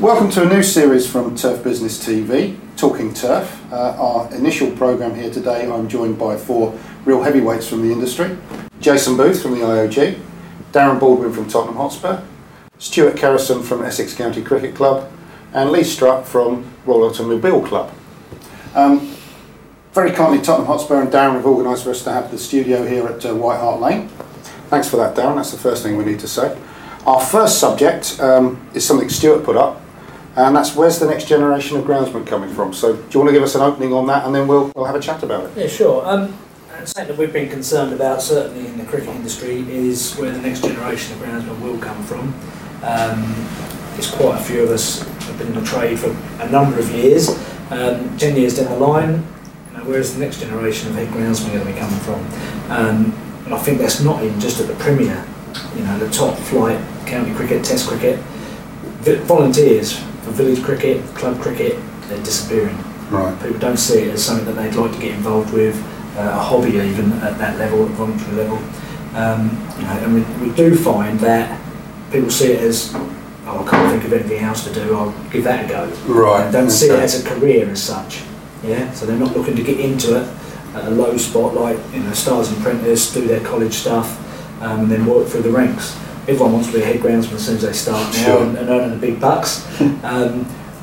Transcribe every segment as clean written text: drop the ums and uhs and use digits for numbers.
Welcome to a new series from Turf Business TV, Talking Turf. Our initial programme here today, I'm joined by four real heavyweights from the industry. Jason Booth from the IOG, Darren Baldwin from Tottenham Hotspur, Stuart Kerrison from Essex County Cricket Club, and Lee Strutt from Royal Automobile Club. Very kindly, Tottenham Hotspur and Darren have organised for us to have the studio here at White Hart Lane. Thanks for that, Darren, that's the first thing we need to say. Our first subject is something Stuart put up, and that's where's the next generation of groundsmen coming from? So do you want to give us an opening on that, and then we'll have a chat about it? Yeah, sure. Something that we've been concerned about, certainly in the cricket industry, is where the next generation of groundsmen will come from. There's quite a few of us have been in the trade for a number of years. 10 years down the line, where's the next generation of head groundsmen going to be coming from? And I think that's not even just at the Premier, the top flight, county cricket, test cricket. Volunteers for village cricket, club cricket, they're disappearing. Right. People don't see it as something that they'd like to get involved with, a hobby even at that level, at voluntary level. And we do find that people see it as, oh, I can't think of anything else to do, I'll give that a go. Right. And don't see it as a career as such. Yeah. So they're not looking to get into it at a low spot like Stars and Apprentice, do their college stuff, and then work through the ranks. Everyone wants to be a head groundsman as soon as they start now, sure, and earning the big bucks.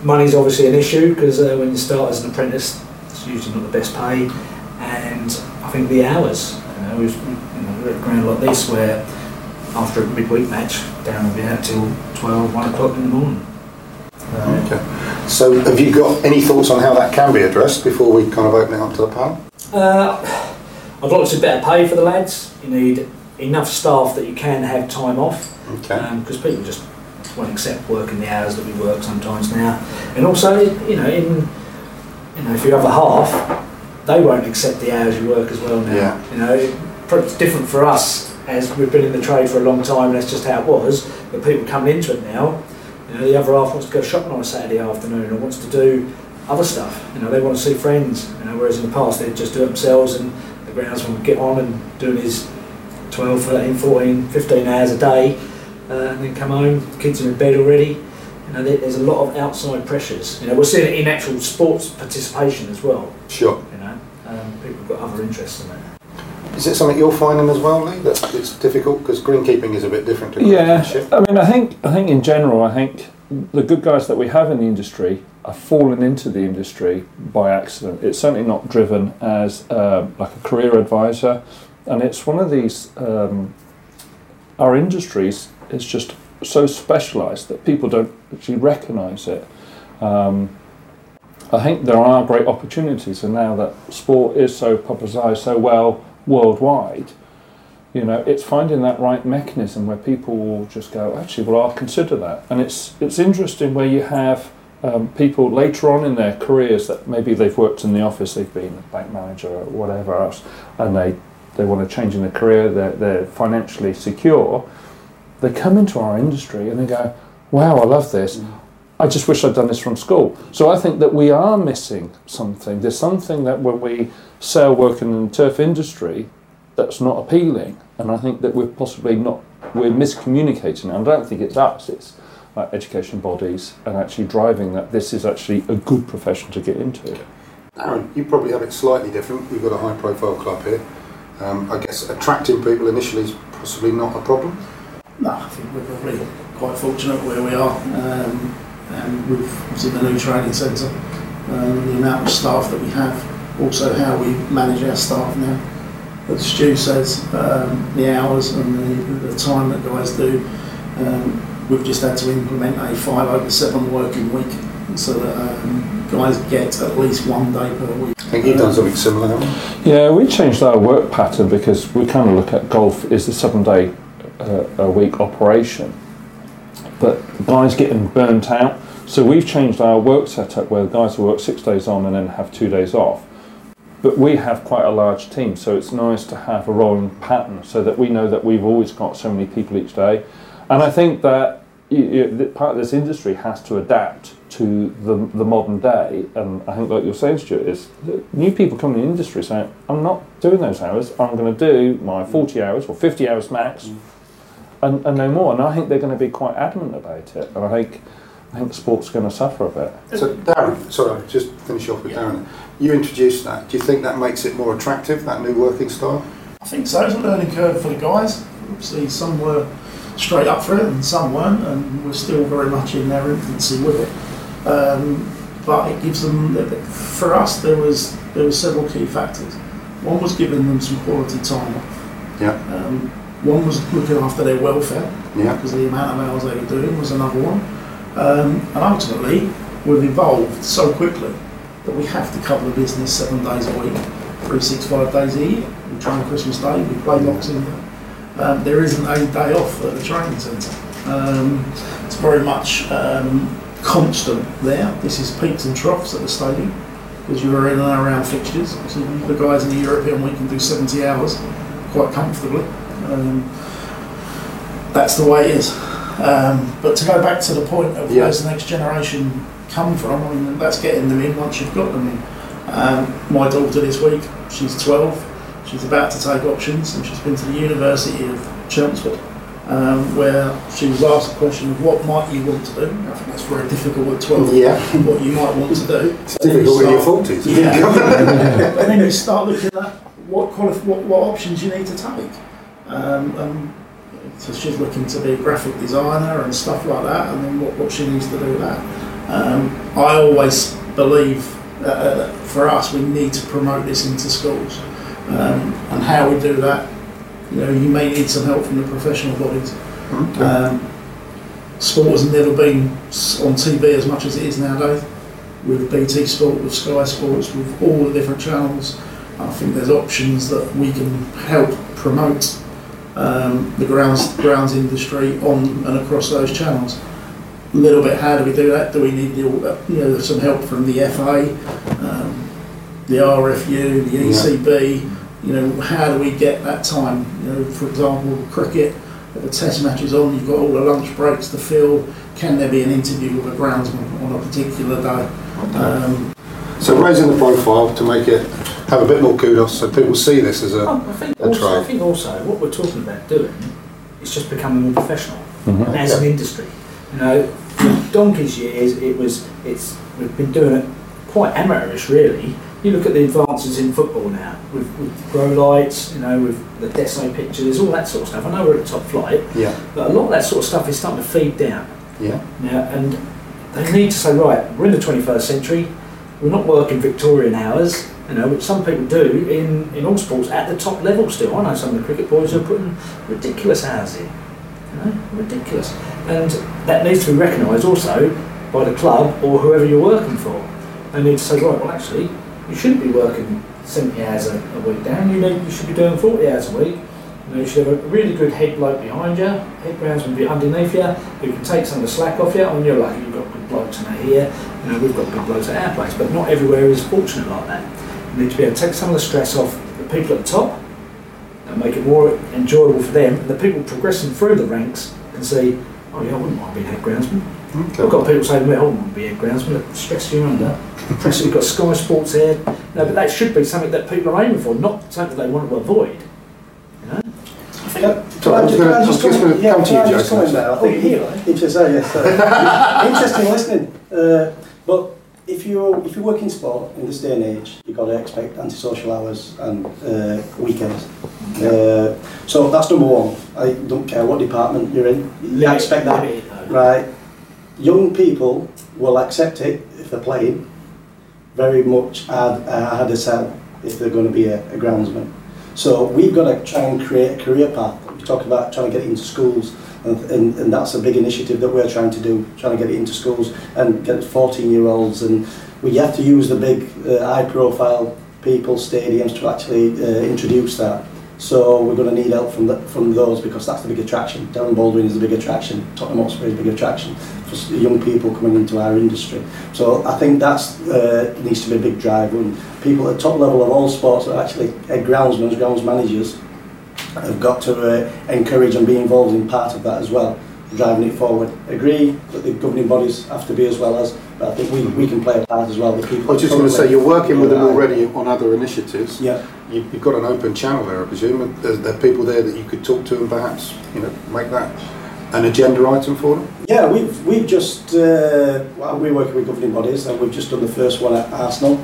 Money's obviously an issue because when you start as an apprentice, it's usually not the best pay. And I think the hours, we're at a ground like this where after a midweek match, down will be out till 12, 1 o'clock in the morning. Okay. So have you got any thoughts on how that can be addressed before we kind of open it up to the panel? I'd like to see better pay for the lads. You need enough staff that you can have time off, because people just won't accept working the hours that we work sometimes now. And also, if you have a half, they won't accept the hours you work as well now. Yeah. It's different for us as we've been in the trade for a long time. And that's just how it was. But people coming into it now, the other half wants to go shopping on a Saturday afternoon or wants to do other stuff. They want to see friends. Whereas in the past they'd just do it themselves, and the groundsman would get on and doing his 12, 13, 14, 15 hours a day, and then come home, the kids are in bed already. There's a lot of outside pressures. We're seeing it in actual sports participation as well. Sure. People have got other interests in that. Is it something you're finding as well, Lee, that it's difficult because greenkeeping is a bit different to groundsmanship? Yeah, I think in general, the good guys that we have in the industry have fallen into the industry by accident. It's certainly not driven as like a career advisor. And it's one of these, our industries is just so specialised that people don't actually recognise it. I think there are great opportunities, and now that sport is so publicised so well worldwide, it's finding that right mechanism where people will just go, actually, well, I'll consider that. And it's interesting where you have people later on in their careers that maybe they've worked in the office, they've been a bank manager or whatever else, and they want to change in their career, they're financially secure, they come into our industry and they go, wow, I love this, I just wish I'd done this from school. So I think that we are missing something. There's something that when we sell working in the turf industry, that's not appealing. And I think that we're miscommunicating. And I don't think it's us, it's like education bodies and actually driving that this is actually a good profession to get into. Darren, you probably have it slightly different. We've got a high profile club here. I guess attracting people initially is possibly not a problem? No, I think we're probably quite fortunate where we are, and we've obviously the new training centre, the amount of staff that we have, also how we manage our staff now. But Stu says the hours and the time that guys do, we've just had to implement a 5/7 working week so that guys get at least one day per week. I think you've done something similar, haven't you? Yeah, we changed our work pattern because we kind of look at golf as a 7-day a week operation, but guys getting burnt out, so we've changed our work setup where the guys will work 6 days on and then have 2 days off. But we have quite a large team, so it's nice to have a rolling pattern so that we know that we've always got so many people each day. And I think that part of this industry has to adapt to the modern day, and I think like you're saying, Stuart, is new people coming in the industry saying, I'm not doing those hours, I'm going to do my 40 hours or 50 hours max and no more. And I think they're going to be quite adamant about it, and I think I think the sport's going to suffer a bit. So Darren, sorry, just finish off with Darren. You introduced that. Do you think that makes it more attractive, that new working style? I think so. It's a learning curve for the guys. Obviously, some were straight up for it and some weren't, and we're still very much in their infancy with it. But it gives them, for us, there was several key factors. One was giving them some quality time off. Yeah. One was looking after their welfare, because the amount of hours they were doing was another one. And ultimately, we've evolved so quickly that we have to cover the business 7 days a week, 365 days a year. We train Christmas Day, we play Boxing Day. There isn't a day off at the training centre. It's very much constant there. This is peaks and troughs at the stadium, because you're in and around fixtures. So the guys in the European week can do 70 hours quite comfortably. That's the way it is. But to go back to the point of where's the next generation come from, I mean, that's getting them in once you've got them in. My daughter this week, she's 12. She's about to take options, and she's been to the University of Chelmsford, where she was asked the question of what might you want to do. I think that's very difficult at 12, what you might want to do. It's difficult in your 40s. And then you start looking at what options you need to take. So she's looking to be a graphic designer and stuff like that, and then what she needs to do that. I always believe that for us, we need to promote this into schools. And how we do that, you may need some help from the professional bodies. Okay. Sport has never been on TV as much as it is nowadays, with BT Sport, with Sky Sports, with all the different channels. I think there's options that we can help promote the grounds industry on and across those channels. A little bit, how do we do that? Do we need some help from the FA? The RFU, the ECB, how do we get that time? For example, cricket, if a test match is on, you've got all the lunch breaks to fill. Can there be an interview with a groundsman on a particular day? So raising the profile to make it have a bit more kudos so people see this as a trade. I think also what we're talking about doing is just becoming more professional as an industry. For donkey's years, we've been doing it quite amateurish really. You look at the advances in football now, with grow lights, with the Deso pictures, all that sort of stuff. I know we're at top flight, but a lot of that sort of stuff is starting to feed down. Now, and they need to say, right, we're in the 21st century, we're not working Victorian hours, which some people do in all sports at the top level still. I know some of the cricket boys are putting ridiculous hours in, ridiculous. And that needs to be recognised also by the club or whoever you're working for. They need to say, right, well actually, you shouldn't be working 70 hours a week down, you should be doing 40 hours a week. You should have a really good head bloke behind you, head groundsman underneath you, who can take some of the slack off you. I mean, you're lucky you've got good blokes out here, we've got good blokes at our place, but not everywhere is fortunate like that. You need to be able to take some of the stress off the people at the top and make it more enjoyable for them, and the people progressing through the ranks can see, oh yeah, I wouldn't mind being head groundsman. Okay. I've got people saying, well, I wouldn't want to be head groundsman, it stresses you under. Press, you've got Sky Sports there. No, but that should be something that people are aiming for, not something they want to avoid. Interesting listening. But if you work in sport in this day and age, you've got to expect antisocial hours and weekends. So that's number one. I don't care what department you're in. I expect that. Right. Young people will accept it if they're playing. Very much had a sell if they're going to be a groundsman. So we've got to try and create a career path. We talk about trying to get it into schools, and that's a big initiative that we're trying to do, trying to get it into schools and get 14-year-olds. And we have to use the big high-profile people, stadiums, to actually introduce that. So we're going to need help from those, because that's the big attraction. Darren Baldwin is the big attraction. Tottenham Hotspur is the big attraction for young people coming into our industry. So I think that's needs to be a big drive. When people at the top level of all sports are actually groundsmen, grounds managers, have got to encourage and be involved in part of that as well, driving it forward. Agree that the governing bodies have to be as well as, but I think we can play a part as well. I was just going to say, you're working with them already on other initiatives. Yeah. You've got an open channel there, I presume. There are people there that you could talk to and perhaps make that an agenda item for them? Yeah, we've just, we're working with governing bodies, and we've just done the first one at Arsenal.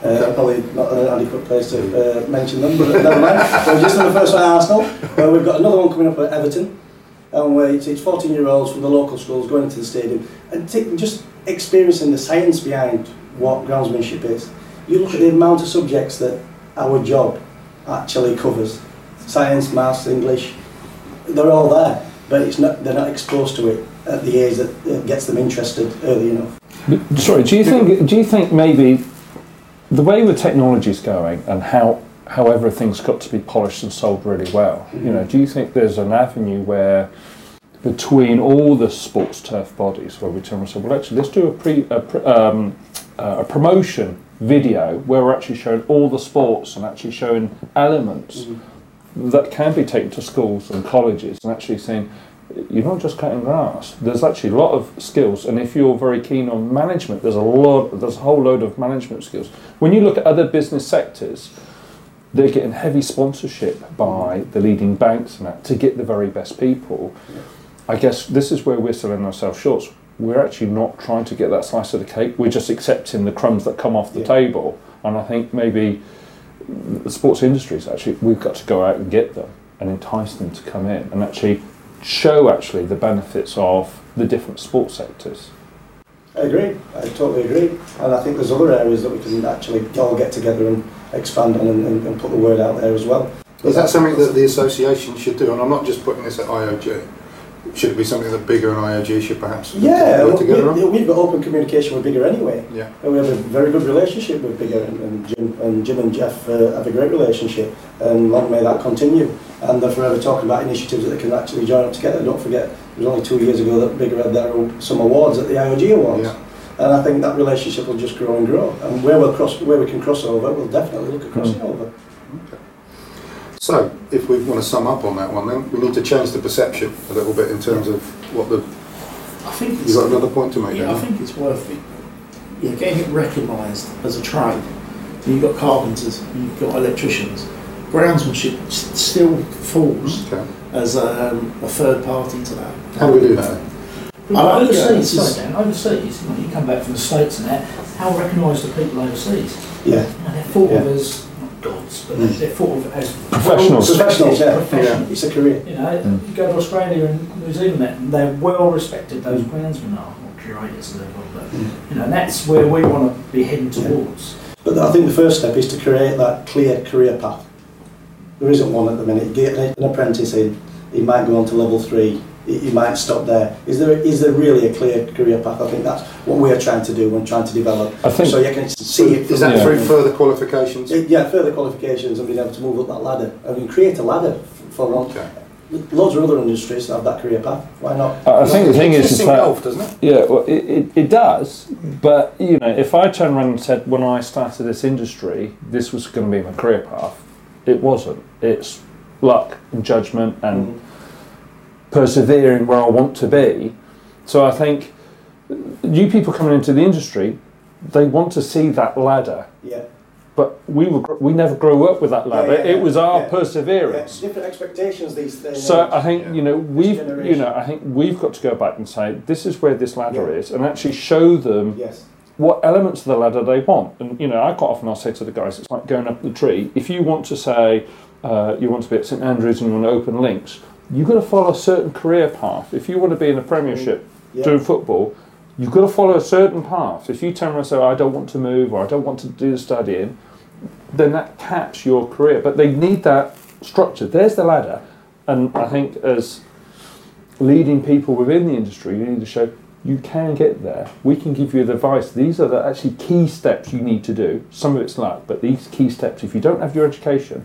Probably not an adequate place to mention them, but never mind. We've just done the first one at Arsenal. We've got another one coming up at Everton, and we teach 14-year-olds from the local schools going into the stadium and just experiencing the science behind what groundsmanship is. You look at the amount of subjects that our job actually covers. Science, maths, English, they're all there, but it's not, they're not exposed to it at the age that gets them interested early enough. Sorry, do you think maybe the way the technology's going and how everything's got to be polished and sold really well, mm-hmm. you know, do you think there's an avenue where between all the sports turf bodies where we turn and say, well, actually, let's do a promotion video where we're actually showing all the sports and actually showing elements mm-hmm. that can be taken to schools and colleges and actually saying, you're not just cutting grass, there's actually a lot of skills, and if you're very keen on management, there's a whole load of management skills. When you look at other business sectors, they're getting heavy sponsorship by the leading banks and that to get the very best people. I guess this is where we're selling ourselves short. We're actually not trying to get that slice of the cake, we're just accepting the crumbs that come off the table. And I think maybe the sports industries, actually, we've got to go out and get them and entice them to come in and actually show the benefits of the different sports sectors. I agree, I totally agree. And I think there's other areas that we can actually all get together and expand on and put the word out there as well. Is that something that the association should do? And I'm not just putting this at IOG. Should it be something that Bigger and IOG should perhaps work together on? We've got open communication with Bigger anyway. Yeah. And we have a very good relationship with Bigger, and Jim and Jeff have a great relationship, and long may that continue. And they're forever talking about initiatives that they can actually join up together. Don't forget, it was only 2 years ago that Bigger had their own, some awards at the IOG Awards. Yeah. And I think that relationship will just grow and grow. And where we can cross over, we'll definitely look at crossing over. Okay. So, if we want to sum up on that one, then we need to change the perception a little bit in terms of what the. I think you've got another point to make. Yeah, I think it's worth it. You're getting it recognised as a trade. You've got carpenters, you've got electricians. Groundsmanship still falls as a third party to that. How do we do that? Overseas, when you come back from the States and that, how recognised are people overseas? Yeah. And they're thought of as gods, but they're thought of as professionals. It's a career. You know, you go to Australia and New Zealand, and they're well respected. Those groundsmen are, or curators, and you know, and that's where we want to be heading towards. But I think the first step is to create that clear career path. There isn't one at the minute. Get an apprentice in, he might go on to level 3, he might stop there. Is there really a clear career path? I think that's what we're trying to do when trying to develop. I think so you can see it. Is that through further qualifications? Further qualifications and being able to move up that ladder. I mean, create a ladder for loads of other industries that have that career path. Why not? I think the thing is that, golf, doesn't it? Yeah, well, it does. But you know, if I turned around and said when I started this industry, this was going to be my career path, it wasn't. It's luck and judgment and persevering where I want to be. So I think new people coming into the industry, they want to see that ladder. Yeah. But we never grew up with that ladder. It was our perseverance. Yeah. Different expectations these days. So I think we've got to go back and say this is where this ladder is, and actually show them. Yes. What elements of the ladder they want. And you know, I quite often I'll say to the guys, it's like going up the tree. If you want to say you want to be at St Andrews and you want to open links, you've got to follow a certain career path. If you want to be in a premiership doing football, you've got to follow a certain path. If you turn around and say, I don't want to move or I don't want to do the studying, then that caps your career. But they need that structure. There's the ladder. And I think as leading people within the industry, you need to show you can get there. We can give you the advice. These are the actually key steps you need to do. Some of it's luck, but these key steps, if you don't have your education,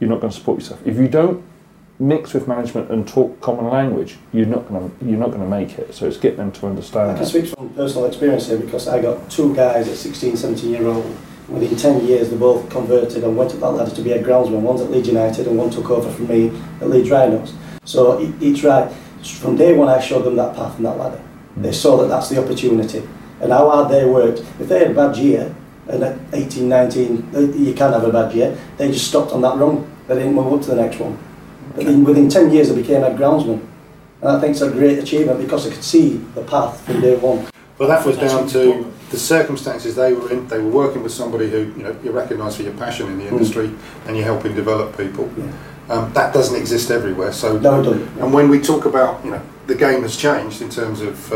you're not going to support yourself. If you don't mix with management and talk common language, you're not going to make it. So it's getting them to understand. I can speak from personal experience here because I got two guys at 16, 17-year-old. Within 10 years, they both converted and went up that ladder to be a groundsman. One's at Leeds United and one took over from me at Leeds Rhinos. So each ride, from day one, I showed them that path and that ladder. They saw that that's the opportunity and how hard they worked. If they had a bad year, and at 18, 19, you can have a bad year, they just stopped on that run. They didn't move up to the next one. But within 10 years, they became a groundsman. And I think it's a great achievement because I could see the path from day one. Well, that was down to the circumstances they were in. They were working with somebody who, you know, you're recognised for your passion in the industry and you're helping develop people. Yeah. That doesn't exist everywhere. So, no. And when we talk about, you know, the game has changed in terms of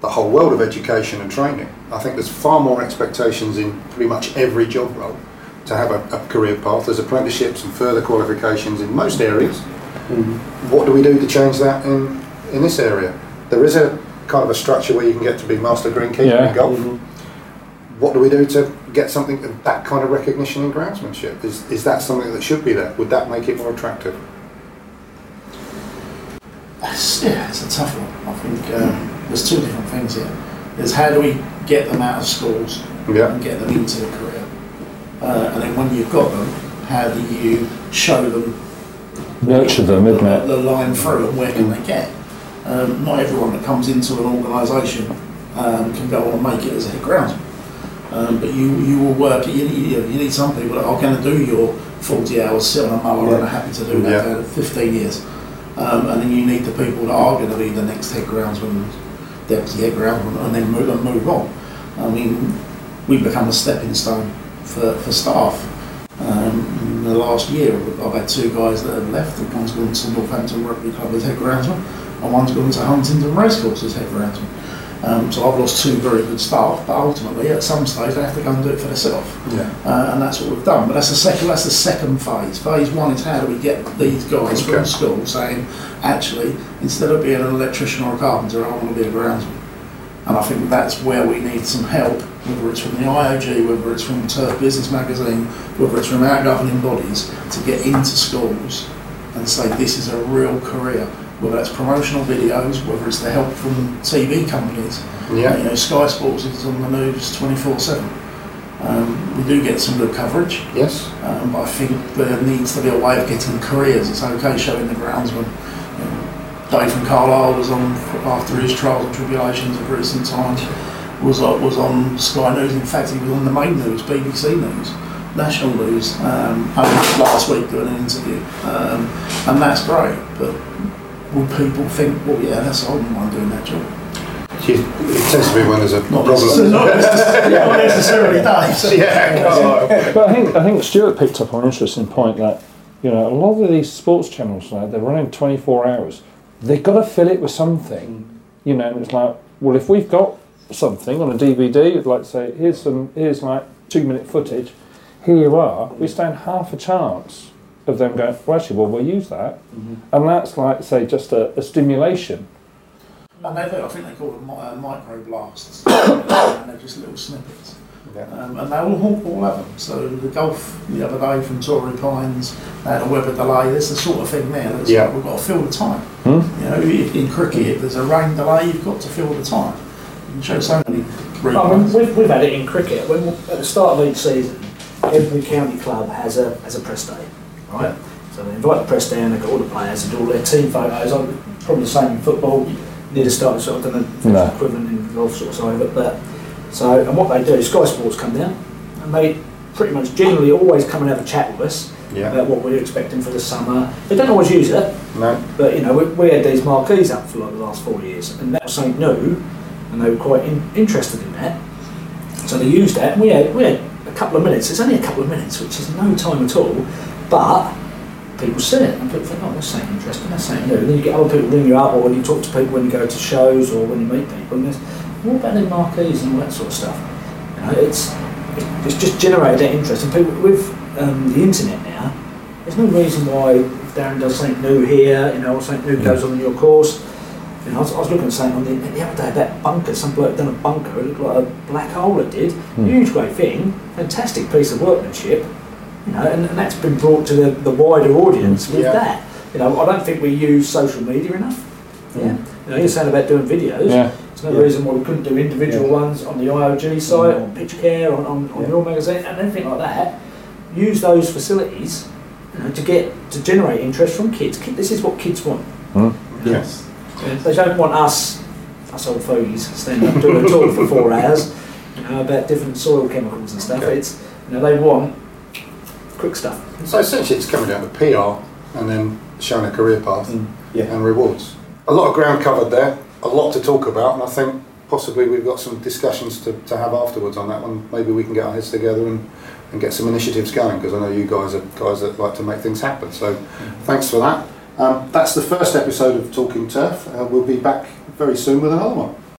the whole world of education and training. I think there's far more expectations in pretty much every job role to have a career path. There's apprenticeships and further qualifications in most areas. Mm-hmm. What do we do to change that in this area? There is a kind of a structure where you can get to be master greenkeeper in golf. Mm-hmm. What do we do to get something of that kind of recognition and groundsmanship? Is that something that should be there? Would that make it more attractive? It's a tough one. I think there's two different things here. There's how do we get them out of schools and get them into a career? And then when you've got them, how do you show them, nurture them, isn't it? The line through and where can they get? Not everyone that comes into an organisation can go on and make it as a head groundsman. But you will work, you need some people that are going to do your 40 hours, sit on a mower and are happy to do that for 15 years. And then you need the people that are going to be the next head groundsman, deputy head groundsman, and then move on. I mean, we become a stepping stone for staff. In the last year, I've had two guys that have left. One's gone to Northampton Rugby Club as head groundsman, and one's gone to Huntington Racecourse as head groundsman. So I've lost two very good staff, but ultimately at some stage they have to go and do it for themselves. Yeah. And that's what we've done. But that's the second phase. Phase one is how do we get these guys from school saying, actually, instead of being an electrician or a carpenter, I want to be a groundsman. And I think that's where we need some help, whether it's from the IOG, whether it's from Turf Business Magazine, whether it's from our governing bodies, to get into schools and say this is a real career. Whether it's promotional videos, whether it's the help from TV companies. Yeah. You know, Sky Sports is on the news 24/7. We do get some good coverage. Yes. But I think there needs to be a way of getting careers. It's okay showing the groundsman. Dave from Carlisle was on after his trials and tribulations of recent times. Was on Sky News. In fact, he was on the main news, BBC News, National News. Last week doing an interview, and that's great. But will people think, well, yeah, that's I wouldn't mind doing that job. It tends to be when there's a problem. Not necessarily does. Yeah. But I think Stuart picked up on an interesting point that, you know, a lot of these sports channels now, they're running 24 hours. They've got to fill it with something, you know. And it's like, well, if we've got something on a DVD, you'd like to say, here's like 2-minute footage. Here you are. We stand half a chance of them going, well, actually, well, we'll use that, and that's like, say, just a stimulation. And I think they call them micro blasts, and they're just little snippets. Yeah. And they all have them. So the golf the other day from Torrey Pines, they had a weather delay. That's the sort of thing there. That's like, we've got to fill the time. Hmm? You know, in cricket, if there's a rain delay, you've got to fill the time. You can show so many. I mean, we've had it in cricket. At the start of each season, every county club has a press day, right? So they invite the press down. They've got all the players and do all their team photos. Probably the same in football. Near the start, sort of done the equivalent in golf, sort of side of it, but. So, and what they do, Sky Sports come down, and they pretty much generally always come and have a chat with us about what we're expecting for the summer. They don't always use it, but you know, we had these marquees up for like the last 4 years, and that was something new, and they were quite interested in that. So they used that, and we had a couple of minutes. It's only a couple of minutes, which is no time at all, but people see it, and people think, oh, that's something interesting, that's something new. And then you get other people ring you up, or you talk to people when you go to shows, or when you meet people, and what about the marquees and all that sort of stuff? You know, it's just generated that interest. And people with the internet now, there's no reason why if Darren does something new here, you know, or something new goes on in your course. You know, I was looking at something on the other day, that bunker, some bloke done a bunker, it looked like a black hole it did. Huge great thing, fantastic piece of workmanship, you know, and that's been brought to the wider audience with that. You know, I don't think we use social media enough. Yeah. You know, you're saying about doing videos. Yeah. There's no reason why we couldn't do individual ones on the IOG site, on Pitchcare, on your magazine, and anything like that. Use those facilities, you know, to generate interest from kids. This is what kids want. Yes. They don't want us old fogies standing up doing a talk for 4 hours, you know, about different soil chemicals and stuff. It's, you know, they want quick stuff. So essentially, it's coming down to PR and then showing a career path and rewards. a lot of ground covered there, a lot to talk about, and I think possibly we've got some discussions to have afterwards on that one. Maybe we can get our heads together and get some initiatives going, because I know you guys are guys that like to make things happen, so thanks for that. That's the first episode of Talking Turf. We'll be back very soon with another one.